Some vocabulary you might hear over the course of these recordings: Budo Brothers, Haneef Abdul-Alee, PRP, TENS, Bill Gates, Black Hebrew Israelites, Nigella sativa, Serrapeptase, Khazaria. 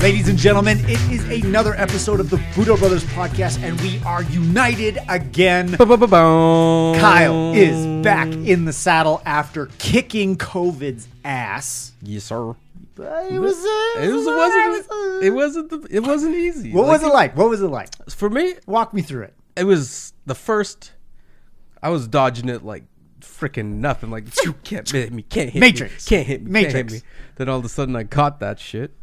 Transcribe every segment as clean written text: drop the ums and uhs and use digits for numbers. Ladies and gentlemen, it is another episode of the Budo Brothers podcast, and we are united again. Kyle is back in the saddle after kicking COVID's ass. Yes, sir. It wasn't easy. What was it like? For me, walk me through it. It was the first. I was dodging it like freaking nothing. Like, you can't hit me. Then all of a sudden I caught that shit,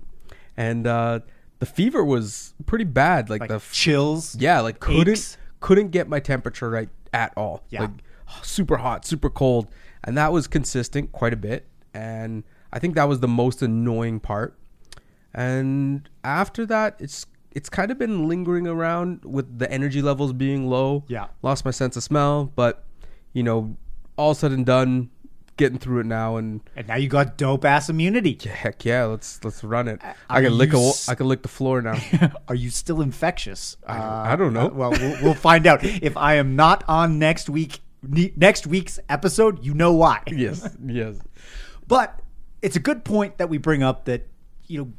and the fever was pretty bad. Like the chills. Yeah, like couldn't get my temperature right at all. Yeah, like super hot, super cold, and that was consistent quite a bit. And I think that was the most annoying part. And after that, it's kind of been lingering around with the energy levels being low. Yeah. Lost my sense of smell, but, you know, all said and done, getting through it now. And now you got dope-ass immunity. Heck yeah, let's run it. I can lick the floor now. Are you still infectious? I don't know. Well, we'll find out. If I am not on next week's episode, you know why. Yes. But it's a good point that we bring up that, you know,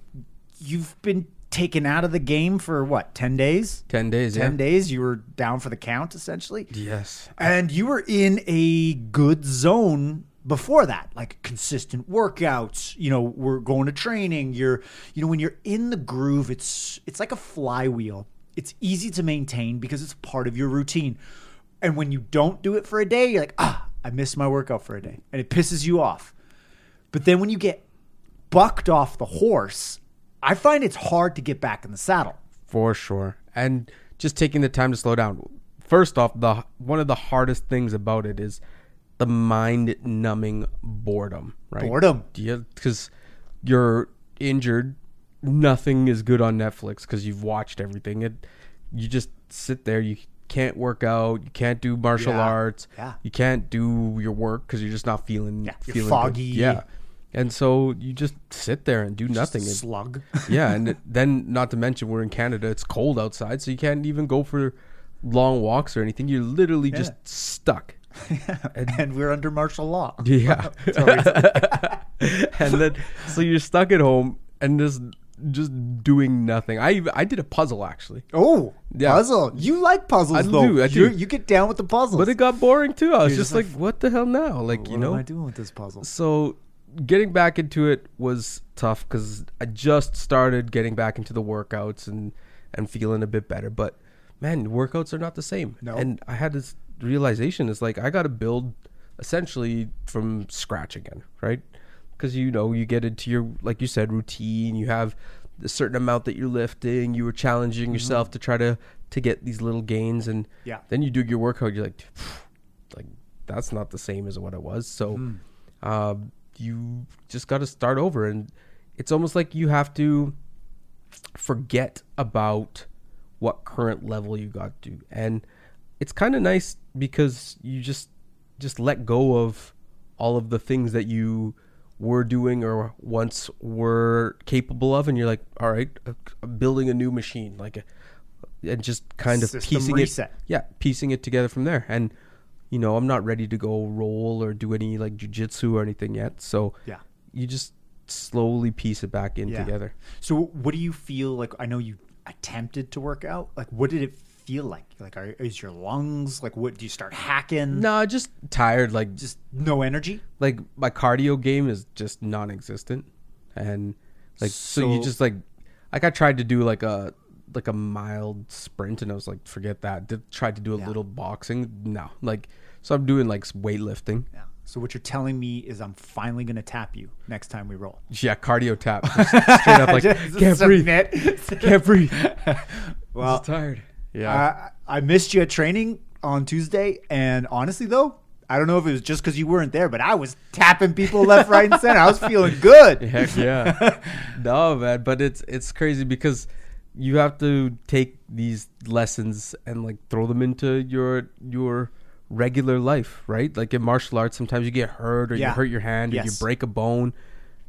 you've been taken out of the game for what, 10 days? 10 days, 10 yeah. 10 days, you were down for the count, essentially. Yes. And you were in a good zone before that, like consistent workouts, you know, we're going to training. You're, you know, when you're in the groove, it's like a flywheel. It's easy to maintain because it's part of your routine. And when you don't do it for a day, you're like, I missed my workout for a day. And it pisses you off. But then when you get bucked off the horse, I find it's hard to get back in the saddle. For sure. And just taking the time to slow down. First off, one of the hardest things about it is the mind-numbing boredom. Right? Boredom. Because you're injured. Nothing is good on Netflix because you've watched everything. You just sit there. You can't work out. You can't do martial arts. Yeah. You can't do your work because you're just not feeling you're foggy. Good. Yeah. And so you just sit there and do just nothing. Slug. Yeah, and then not to mention we're in Canada. It's cold outside, so you can't even go for long walks or anything. You're literally just stuck. Yeah. And we're under martial law. Yeah. And then so you're stuck at home and just doing nothing. I did a puzzle, actually. Oh, yeah. Puzzle. You like puzzles, though. I do. You get down with the puzzles. But it got boring, too. I was just like, what the hell now? Like, what am I doing with this puzzle? So getting back into it was tough because I just started getting back into the workouts and feeling a bit better. But, man, workouts are not the same. No. And I had this realization. It's like I got to build essentially from scratch again, right? Because, you know, you get into your, like you said, routine. You have a certain amount that you're lifting. You were challenging yourself to try to get these little gains. And then you do your workout. You're like, that's not the same as what it was. So you just got to start over. And it's almost like you have to forget about what current level you got to. And it's kind of nice because you just let go of all of the things that you were doing or once were capable of, and you're like, all right, I'm building a new machine, like, and just kind of piecing it together from there. And, you know, I'm not ready to go roll or do any like jiu-jitsu or anything yet, so you just slowly piece it back in together. So, what do you feel like? I know you attempted to work out. Like, what did it feel like? Like, is your lungs like? What do you start hacking? No, just tired. Like, just no energy. Like, my cardio game is just non-existent, and like so you just like I tried to do like a mild sprint, and I was like, forget that. Tried to do a little boxing. No, like so I'm doing like weightlifting. Yeah. So what you're telling me is I'm finally going to tap you next time we roll. Yeah, cardio tap. Just straight up like can't breathe. Well, I'm tired. Yeah, I missed you at training on Tuesday, and honestly, though, I don't know if it was just because you weren't there, but I was tapping people left, right, and center. I was feeling good. Heck yeah. No, man, but it's crazy because you have to take these lessons and like throw them into your regular life, right? Like in martial arts, sometimes you get hurt or you hurt your hand or you break a bone,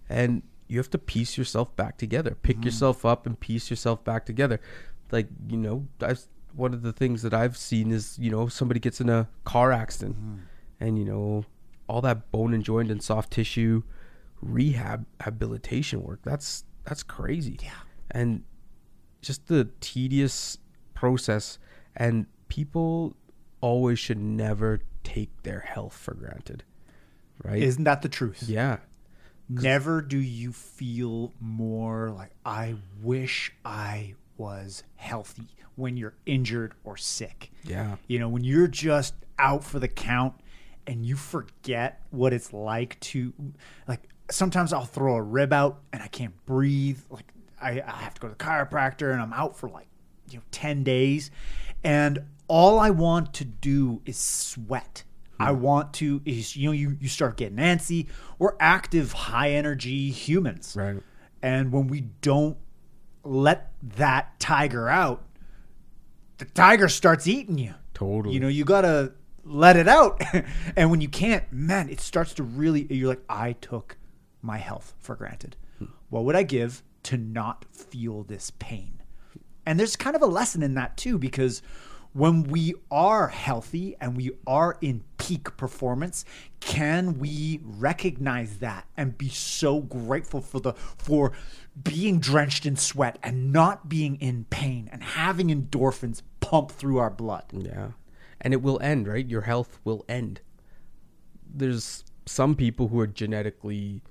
and you have to piece yourself back together, pick yourself up and piece yourself back together. Like, you know, one of the things that I've seen is, you know, somebody gets in a car accident and, you know, all that bone and joint and soft tissue rehabilitation work, that's crazy. Yeah. and just the tedious process. And people always should never take their health for granted, right? Isn't that the truth? Yeah. Never do you feel more like, I wish I was healthy, when you're injured or sick. Yeah. You know, when you're just out for the count and you forget what it's like to, like, sometimes I'll throw a rib out and I can't breathe. Like, I have to go to the chiropractor and I'm out for like, 10 days. And all I want to do is sweat. I want to, you start getting antsy. We're active, high energy humans. Right. And when we don't let that tiger out, the tiger starts eating you. Totally. You know, you got to let it out. And when you can't, man, it starts to really, you're like, I took my health for granted. What would I give to not feel this pain? And there's kind of a lesson in that too, because when we are healthy and we are in peak performance, can we recognize that and be so grateful for being drenched in sweat and not being in pain and having endorphins pump through our blood? Yeah. And it will end, right? Your health will end. There's some people who are genetically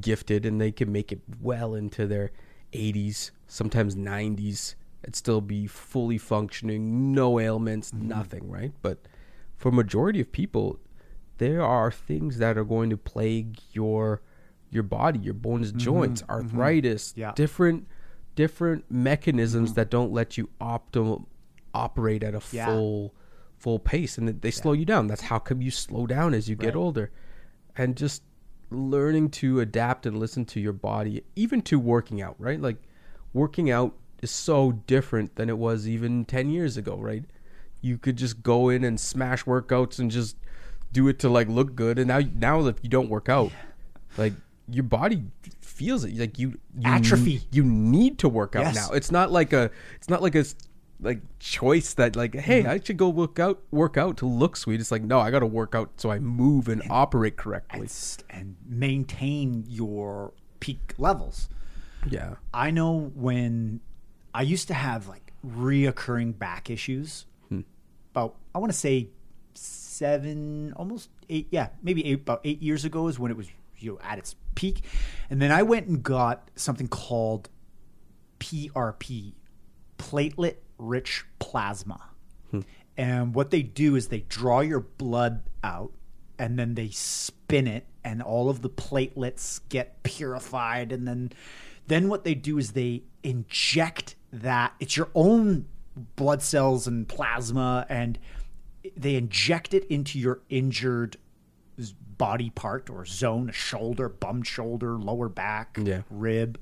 gifted and they can make it well into their 80s, sometimes 90s. It'd still be fully functioning, no ailments, nothing, right? But for majority of people, there are things that are going to plague your body, your bones, joints, arthritis, different mechanisms that don't let you operate at a full pace, and they slow you down. That's how come you slow down as you get older, and just learning to adapt and listen to your body, even to working out, right? Like working out is so different than it was even 10 years ago, right? You could just go in and smash workouts and just do it to like look good. And now if you don't work out, like your body feels it. Like you atrophy. You need to work out now. It's not like a choice that like, hey, I should go work out to look sweet. It's like, no, I got to work out so I move and operate correctly and maintain your peak levels. Yeah. I know when I used to have like reoccurring back issues about, I want to say 8 years ago is when it was at its peak. And then I went and got something called PRP, platelet-rich plasma. And what they do is they draw your blood out and then they spin it and all of the platelets get purified. And then what they do is they inject that. It's your own blood cells and plasma, and they inject it into your injured body part or zone, a shoulder, bum shoulder, lower back, rib,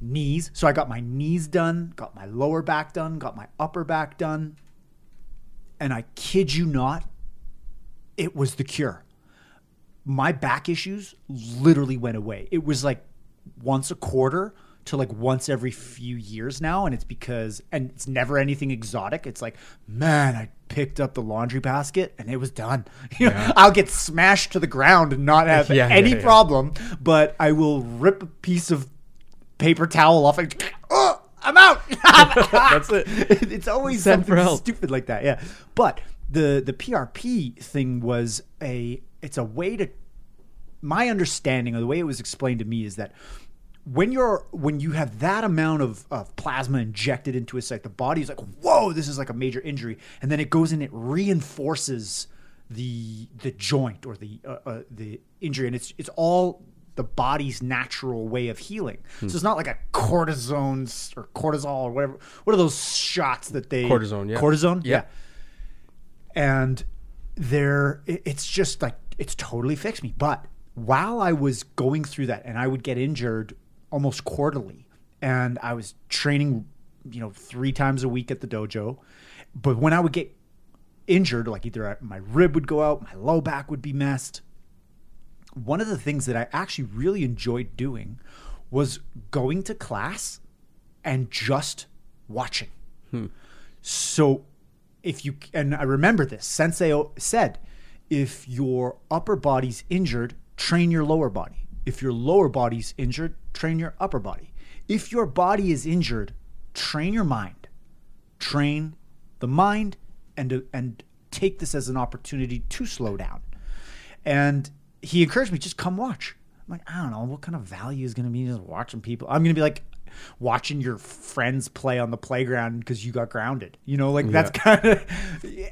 knees. So I got my knees done, got my lower back done, got my upper back done. And I kid you not, it was the cure. My back issues literally went away. It was like once a quarter to like once every few years now. And it's because, and it's never anything exotic. It's like, man, I picked up the laundry basket and it was done. You know, I'll get smashed to the ground and not have any problem, but I will rip a piece of paper towel off and I'm out. That's it. It's always something stupid like that. Yeah. But the PRP thing was it's a way to, my understanding or the way it was explained to me is that when you have that amount of plasma injected into a site, the body's like, whoa, this is like a major injury. And then it goes and it reinforces the joint or the injury. And it's all the body's natural way of healing. So it's not like a cortisone or cortisol or whatever. What are those shots that they... Cortisone. And it's just like, it's totally fixed me. But while I was going through that, and I would get injured almost quarterly, and I was training, 3 times a week at the dojo. But when I would get injured, like either my rib would go out, my low back would be messed. One of the things that I actually really enjoyed doing was going to class and just watching. So I remember this, Sensei said, if your upper body's injured, train your lower body. If your lower body's injured, train your upper body. If your body is injured, train your mind. Train the mind and take this as an opportunity to slow down. And he encouraged me, just come watch. I'm like, I don't know, what kind of value is going to be just watching people? I'm going to be like watching your friends play on the playground because you got grounded. You know, like that's kind of...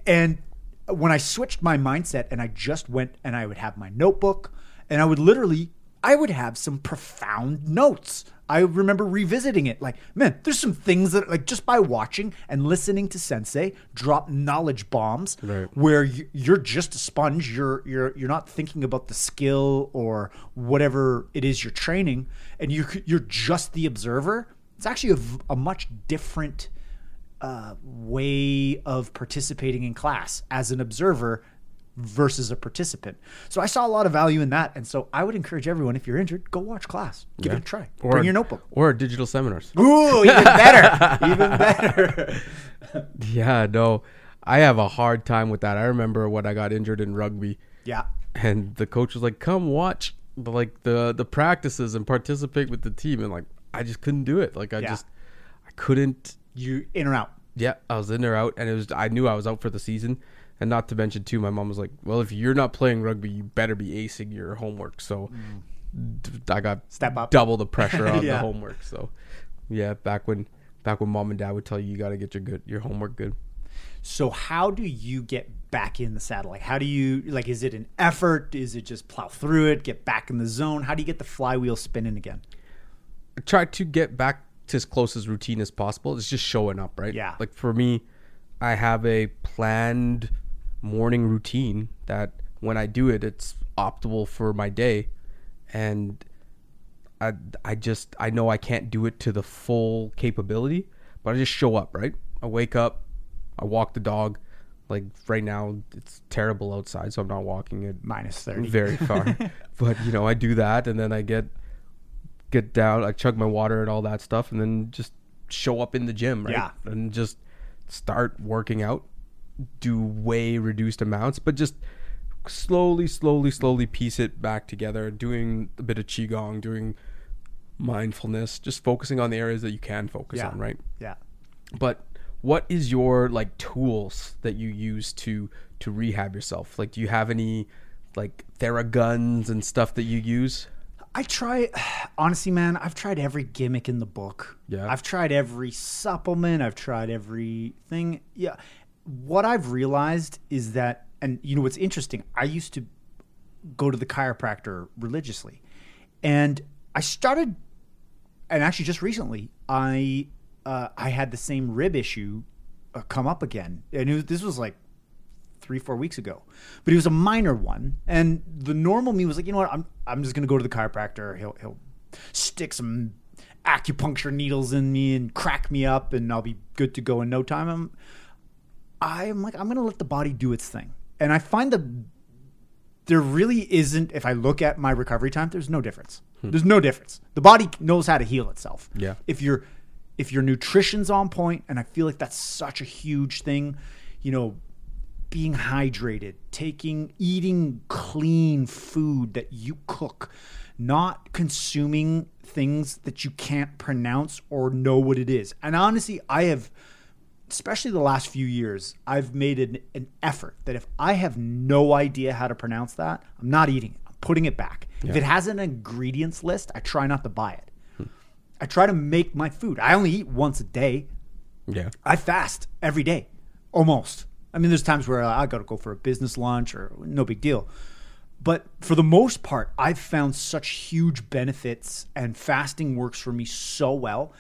And when I switched my mindset and I just went and I would have my notebook and I would literally... I would have some profound notes. I remember revisiting it. Like, man, there's some things that, like, just by watching and listening to Sensei drop knowledge bombs, right, where you're just a sponge. You're not thinking about the skill or whatever it is you're training, and you're just the observer. It's actually a much different way of participating in class as an observer versus a participant. So I saw a lot of value in that. And so I would encourage everyone, if you're injured, go watch class. Give it a try. Or bring your notebook. Or digital seminars. Ooh, even better. Even better. Yeah, no. I have a hard time with that. I remember when I got injured in rugby. Yeah. And the coach was like, come watch the practices and participate with the team. And like, I just couldn't do it. Like, I couldn't. You in or out. Yeah, I was in or out. And I knew I was out for the season. And not to mention, too, my mom was like, well, if you're not playing rugby, you better be acing your homework. So I got step up, double the pressure on the homework. So, yeah, back when mom and dad would tell you got to get your homework good. So how do you get back in the saddle? Like, how do you, like, is it an effort? Is it just plow through it, get back in the zone? How do you get the flywheel spinning again? I try to get back to as close as routine as possible. It's just showing up, right? Yeah. Like, for me, I have a planned morning routine that when I do it, it's optimal for my day, and I know I can't do it to the full capability, but I just show up, right? I wake up, I walk the dog. Like right now it's terrible outside, so I'm not walking it -30 very far. But you know, I do that, and then I get down, I chug my water and all that stuff, and then just show up in the gym, right? Yeah. And just start working out, do way reduced amounts, but just slowly piece it back together, doing a bit of qigong, doing mindfulness, just focusing on the areas that you can focus on, right? Yeah. But what is your like tools that you use to rehab yourself? Like, do you have any like Theraguns and stuff that you use? I try, honestly, man, I've tried every gimmick in the book. Yeah. I've tried every supplement. I've tried everything. Yeah. What I've realized is that, and you know what's interesting, I used to go to the chiropractor religiously. And I started, and actually just recently, I had the same rib issue come up again. And this was like 3-4 weeks ago, but it was a minor one. And the normal me was like, you know what? I'm just going to go to the chiropractor. He'll stick some acupuncture needles in me and crack me up, and I'll be good to go in no time. I'm like, I'm going to let the body do its thing. And I find that there really isn't, if I look at my recovery time, there's no difference. There's no difference. The body knows how to heal itself. Yeah. If your nutrition's on point, and I feel like that's such a huge thing, you know, being hydrated, eating clean food that you cook, not consuming things that you can't pronounce or know what it is. And honestly, I have, especially the last few years, I've made an effort that if I have no idea how to pronounce that, I'm not eating it. I'm putting it back. Yeah. If it has an ingredients list, I try not to buy it. I try to make my food. I only eat once a day. Yeah. I fast every day, almost. I mean, there's times where I got to go for a business lunch or no big deal. But for the most part, I've found such huge benefits, and fasting works for me so well.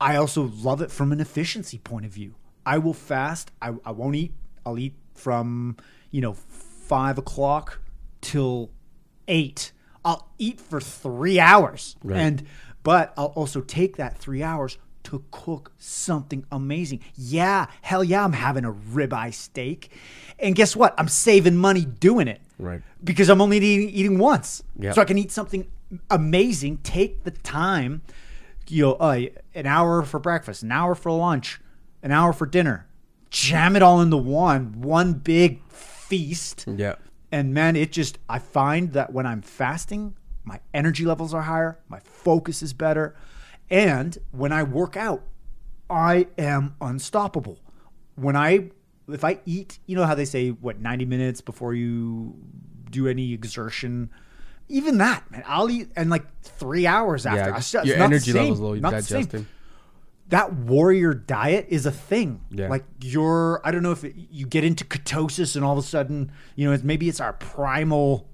I also love it from an efficiency point of view. I will fast. I won't eat. I'll eat from, 5:00 till 8:00. I'll eat for 3 hours. Right. But I'll also take that 3 hours to cook something amazing. Yeah, hell yeah, I'm having a ribeye steak. And guess what? I'm saving money doing it. Right. Because I'm only eating once. Yep. So I can eat something amazing, take the time, an hour for breakfast, an hour for lunch, an hour for dinner. Jam it all into one big feast. Yeah. And man, I find that when I'm fasting, my energy levels are higher, my focus is better. And when I work out, I am unstoppable. If I eat, you know how they say, 90 minutes before you do any exertion? Even that, man, I'll eat, and 3 hours after. Your energy level's low, you're digesting. That warrior diet is a thing. Yeah. I don't know if you get into ketosis and all of a sudden, maybe it's our primal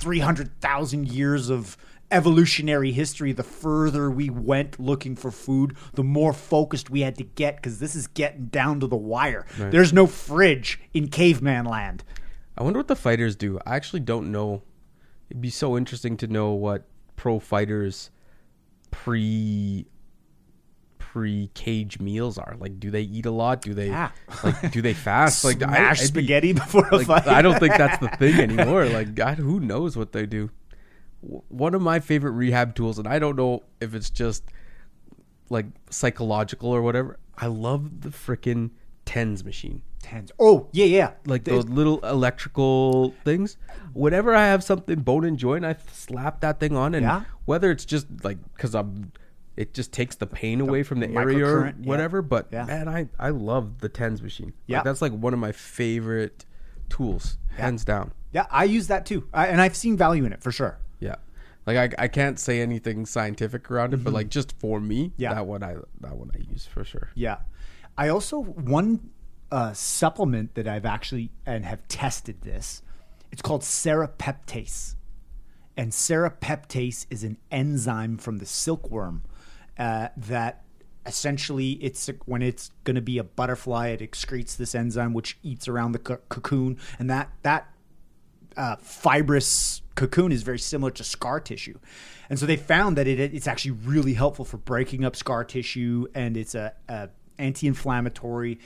300,000 years of evolutionary history. The further we went looking for food, the more focused we had to get, because this is getting down to the wire. Right. There's no fridge in caveman land. I wonder what the fighters do. I actually don't know. It'd be so interesting to know what pro fighters pre-cage meals are. Do they eat a lot? Do they do they fast? Smash spaghetti before a fight? I don't think that's the thing anymore. God, who knows what they do? One of my favorite rehab tools, and I don't know if it's just psychological or whatever. I love the freaking TENS machine. TENS. Oh, yeah. Those little electrical things. Whenever I have something bone and joint, I slap that thing on. And whether it's just because it just takes the pain away from the area or whatever. Yeah. But man, I love the TENS machine. Yeah. That's one of my favorite tools, hands down. Yeah, I use that too. And I've seen value in it for sure. Yeah. I can't say anything scientific around it, but just for me, that one I use for sure. Yeah. I also, one supplement that I've actually, and have tested this, it's called Serrapeptase. And Serrapeptase is an enzyme from the silkworm that essentially, when it's going to be a butterfly, it excretes this enzyme, which eats around the cocoon. And that fibrous cocoon is very similar to scar tissue. And so they found that it's actually really helpful for breaking up scar tissue, and it's a anti-inflammatory,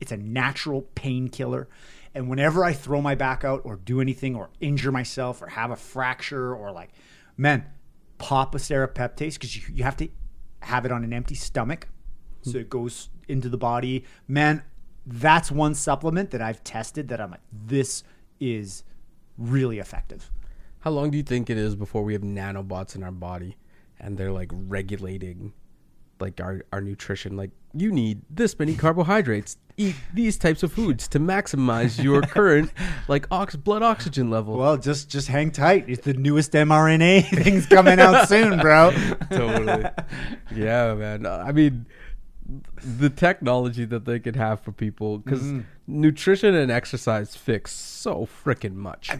it's a natural painkiller. And whenever I throw my back out or do anything or injure myself or have a fracture or pop a Serrapeptase, because you have to have it on an empty stomach. So it goes into the body. Man, that's one supplement that I've tested that I'm this is really effective. How long do you think it is before we have nanobots in our body and they're regulating our nutrition? You need this many carbohydrates, eat these types of foods to maximize your current blood oxygen level. Well, just hang tight. It's the newest mRNA thing's coming out soon, bro. Totally. Yeah, man. I mean, the technology that they could have for people, because nutrition and exercise fix so freaking much.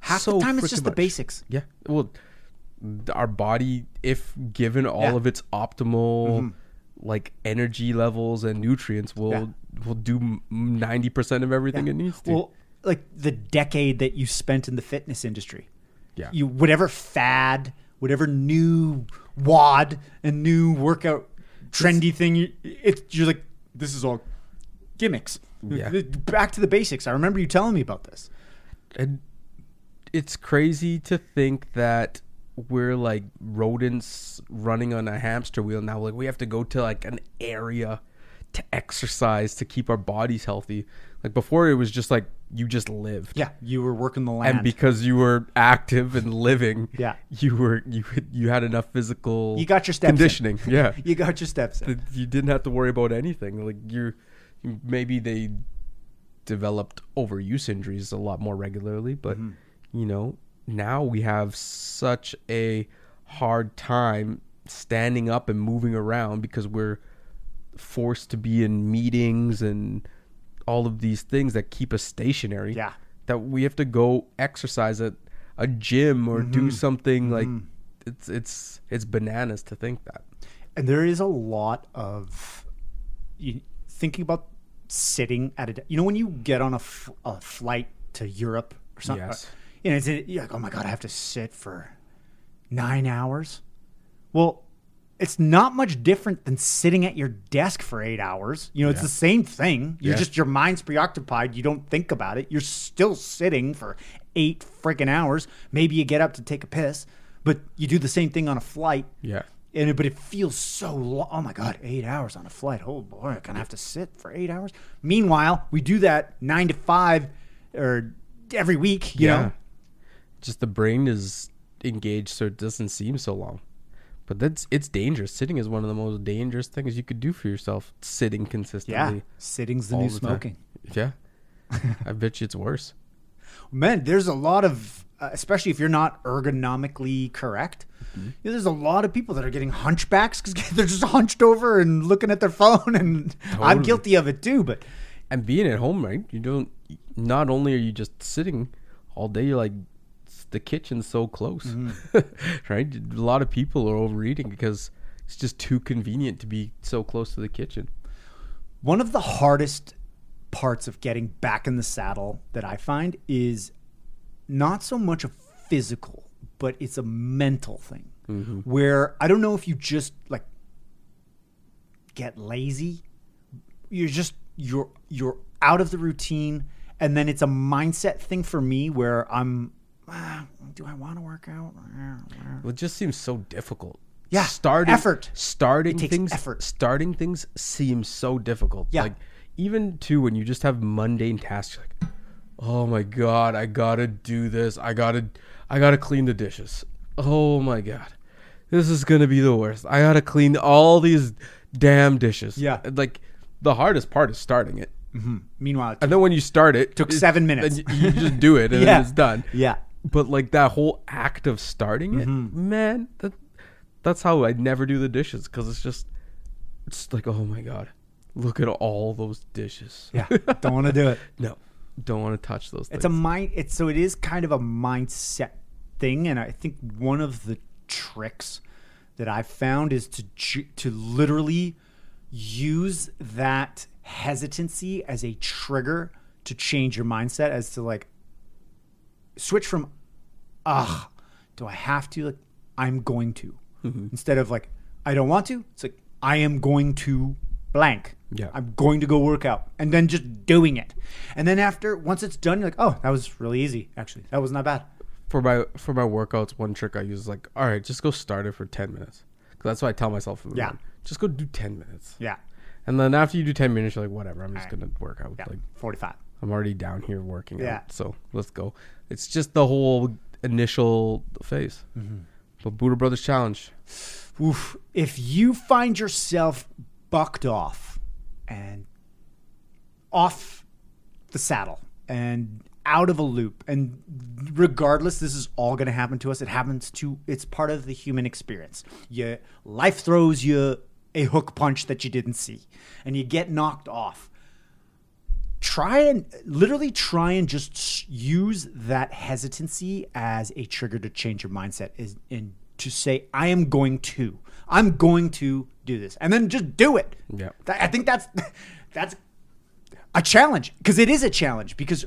Half the time it's just the basics. Yeah. Well, our body, if given all of its optimal energy levels and nutrients, will do 90% of everything it needs to. Well, the decade that you spent in the fitness industry, whatever fad, whatever new wad and new workout trendy thing, you're this is all gimmicks. Yeah. Back to the basics. I remember you telling me about this. And it's crazy to think that we're rodents running on a hamster wheel now. We have to go to an area to exercise to keep our bodies healthy. Before it was just you just lived. Yeah, you were working the land, and because you were active and living, you had enough physical. You got your steps conditioning. In. Yeah, you got your steps in. You didn't have to worry about anything. Maybe they developed overuse injuries a lot more regularly, but now we have such a hard time standing up and moving around because we're forced to be in meetings and all of these things that keep us stationary. Yeah, that we have to go exercise at a gym or do something it's bananas to think that. And there is a lot of thinking about sitting at a. When you get on a flight to Europe or something. Yes. You're oh my God, I have to sit for 9 hours. Well, it's not much different than sitting at your desk for 8 hours. It's the same thing. You're just, your mind's preoccupied. You don't think about it. You're still sitting for 8 freaking hours. Maybe you get up to take a piss, but you do the same thing on a flight. Yeah. But it feels so long. Oh my God, 8 hours on a flight. Oh boy, I'm going to have to sit for 8 hours. Meanwhile, we do that 9 to 5 or every week, you know. Just the brain is engaged so it doesn't seem so long. But it's dangerous. Sitting is one of the most dangerous things you could do for yourself, sitting consistently. Yeah, sitting's the new smoking. Time. Yeah. I bet you it's worse. Man, there's a lot of, especially if you're not ergonomically correct, mm-hmm. you know, there's a lot of people that are getting hunchbacks because they're just hunched over and looking at their phone, and totally. I'm guilty of it too. But and being at home, right? You don't, not only are you just sitting all day, you're like, the kitchen's so close, mm-hmm. right? A lot of people are overeating because it's just too convenient to be so close to the kitchen. One of the hardest parts of getting back in the saddle that I find is not so much a physical, but it's a mental thing, mm-hmm. where I don't know if you just like get lazy. You're out of the routine. And then it's a mindset thing for me where I'm, do I want to work out? Well, it just seems so difficult. Yeah, Starting things seems so difficult. Yeah. Like even too when you just have mundane tasks, you're like, oh my god, I gotta do this. I gotta clean the dishes. Oh my god, this is gonna be the worst. I gotta clean all these damn dishes. Yeah, like the hardest part is starting it. Mm-hmm. Meanwhile, and then when you start it, took 7 minutes. You just do it, and yeah. then it's done. Yeah. But like that whole act of starting it, mm-hmm. man, that's how I never do the dishes, because it's like, oh my god, look at all those dishes. Yeah, don't want to do it. No, don't want to touch those things. It is kind of a mindset thing, and I think one of the tricks that I've found is to literally use that hesitancy as a trigger to change your mindset, as to like switch from do I have to, like I'm going to, mm-hmm. instead of like I don't want to, it's like I am going to blank. Yeah, I'm going to go work out, and then just doing it. And then once it's done, you're like, oh, that was really easy. Actually, that was not bad. For my workouts, one trick I use is like, all right, just go start it for 10 minutes, because that's what I tell myself. Yeah, morning. Just go do 10 minutes. Yeah. And then after you do 10 minutes, you're like, whatever, I'm just going to work out. Yeah, like 45. I'm already down here working out, so let's go. It's just the whole initial phase. Mm-hmm. But Budo Brothers Challenge. Oof. If you find yourself bucked off and off the saddle and out of a loop, and regardless, this is all going to happen to us. It's part of the human experience. Life throws you a hook punch that you didn't see, and you get knocked off. Try and just use that hesitancy as a trigger to change your mindset, and to say, I am going to. I'm going to do this. And then just do it. Yeah. I think that's a challenge, because it is a challenge, because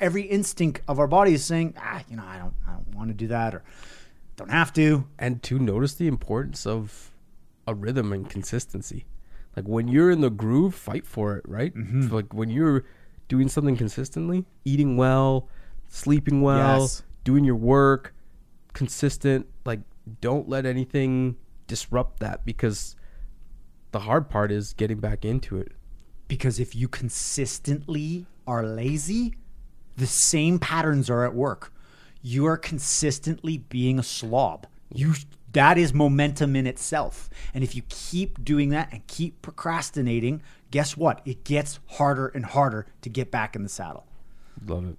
every instinct of our body is saying, I don't want to do that, or don't have to. And to notice the importance of a rhythm and consistency. Like when you're in the groove, fight for it, right? Mm-hmm. Like when you're doing something consistently, eating well, sleeping well, doing your work consistent, like don't let anything disrupt that, because the hard part is getting back into it. Because if you consistently are lazy, the same patterns are at work. You are consistently being a slob. That is momentum in itself. And if you keep doing that and keep procrastinating, guess what? It gets harder and harder to get back in the saddle. Love it.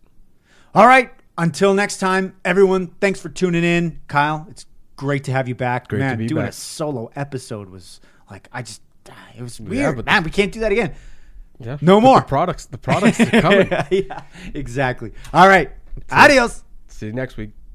All right. Until next time, everyone, thanks for tuning in. Kyle, it's great to have you back. Great to be back. Doing a solo episode was like, it was weird. Yeah, but we can't do that again. Yeah. No more. The products are coming. Yeah, exactly. All right. Adios. See you next week.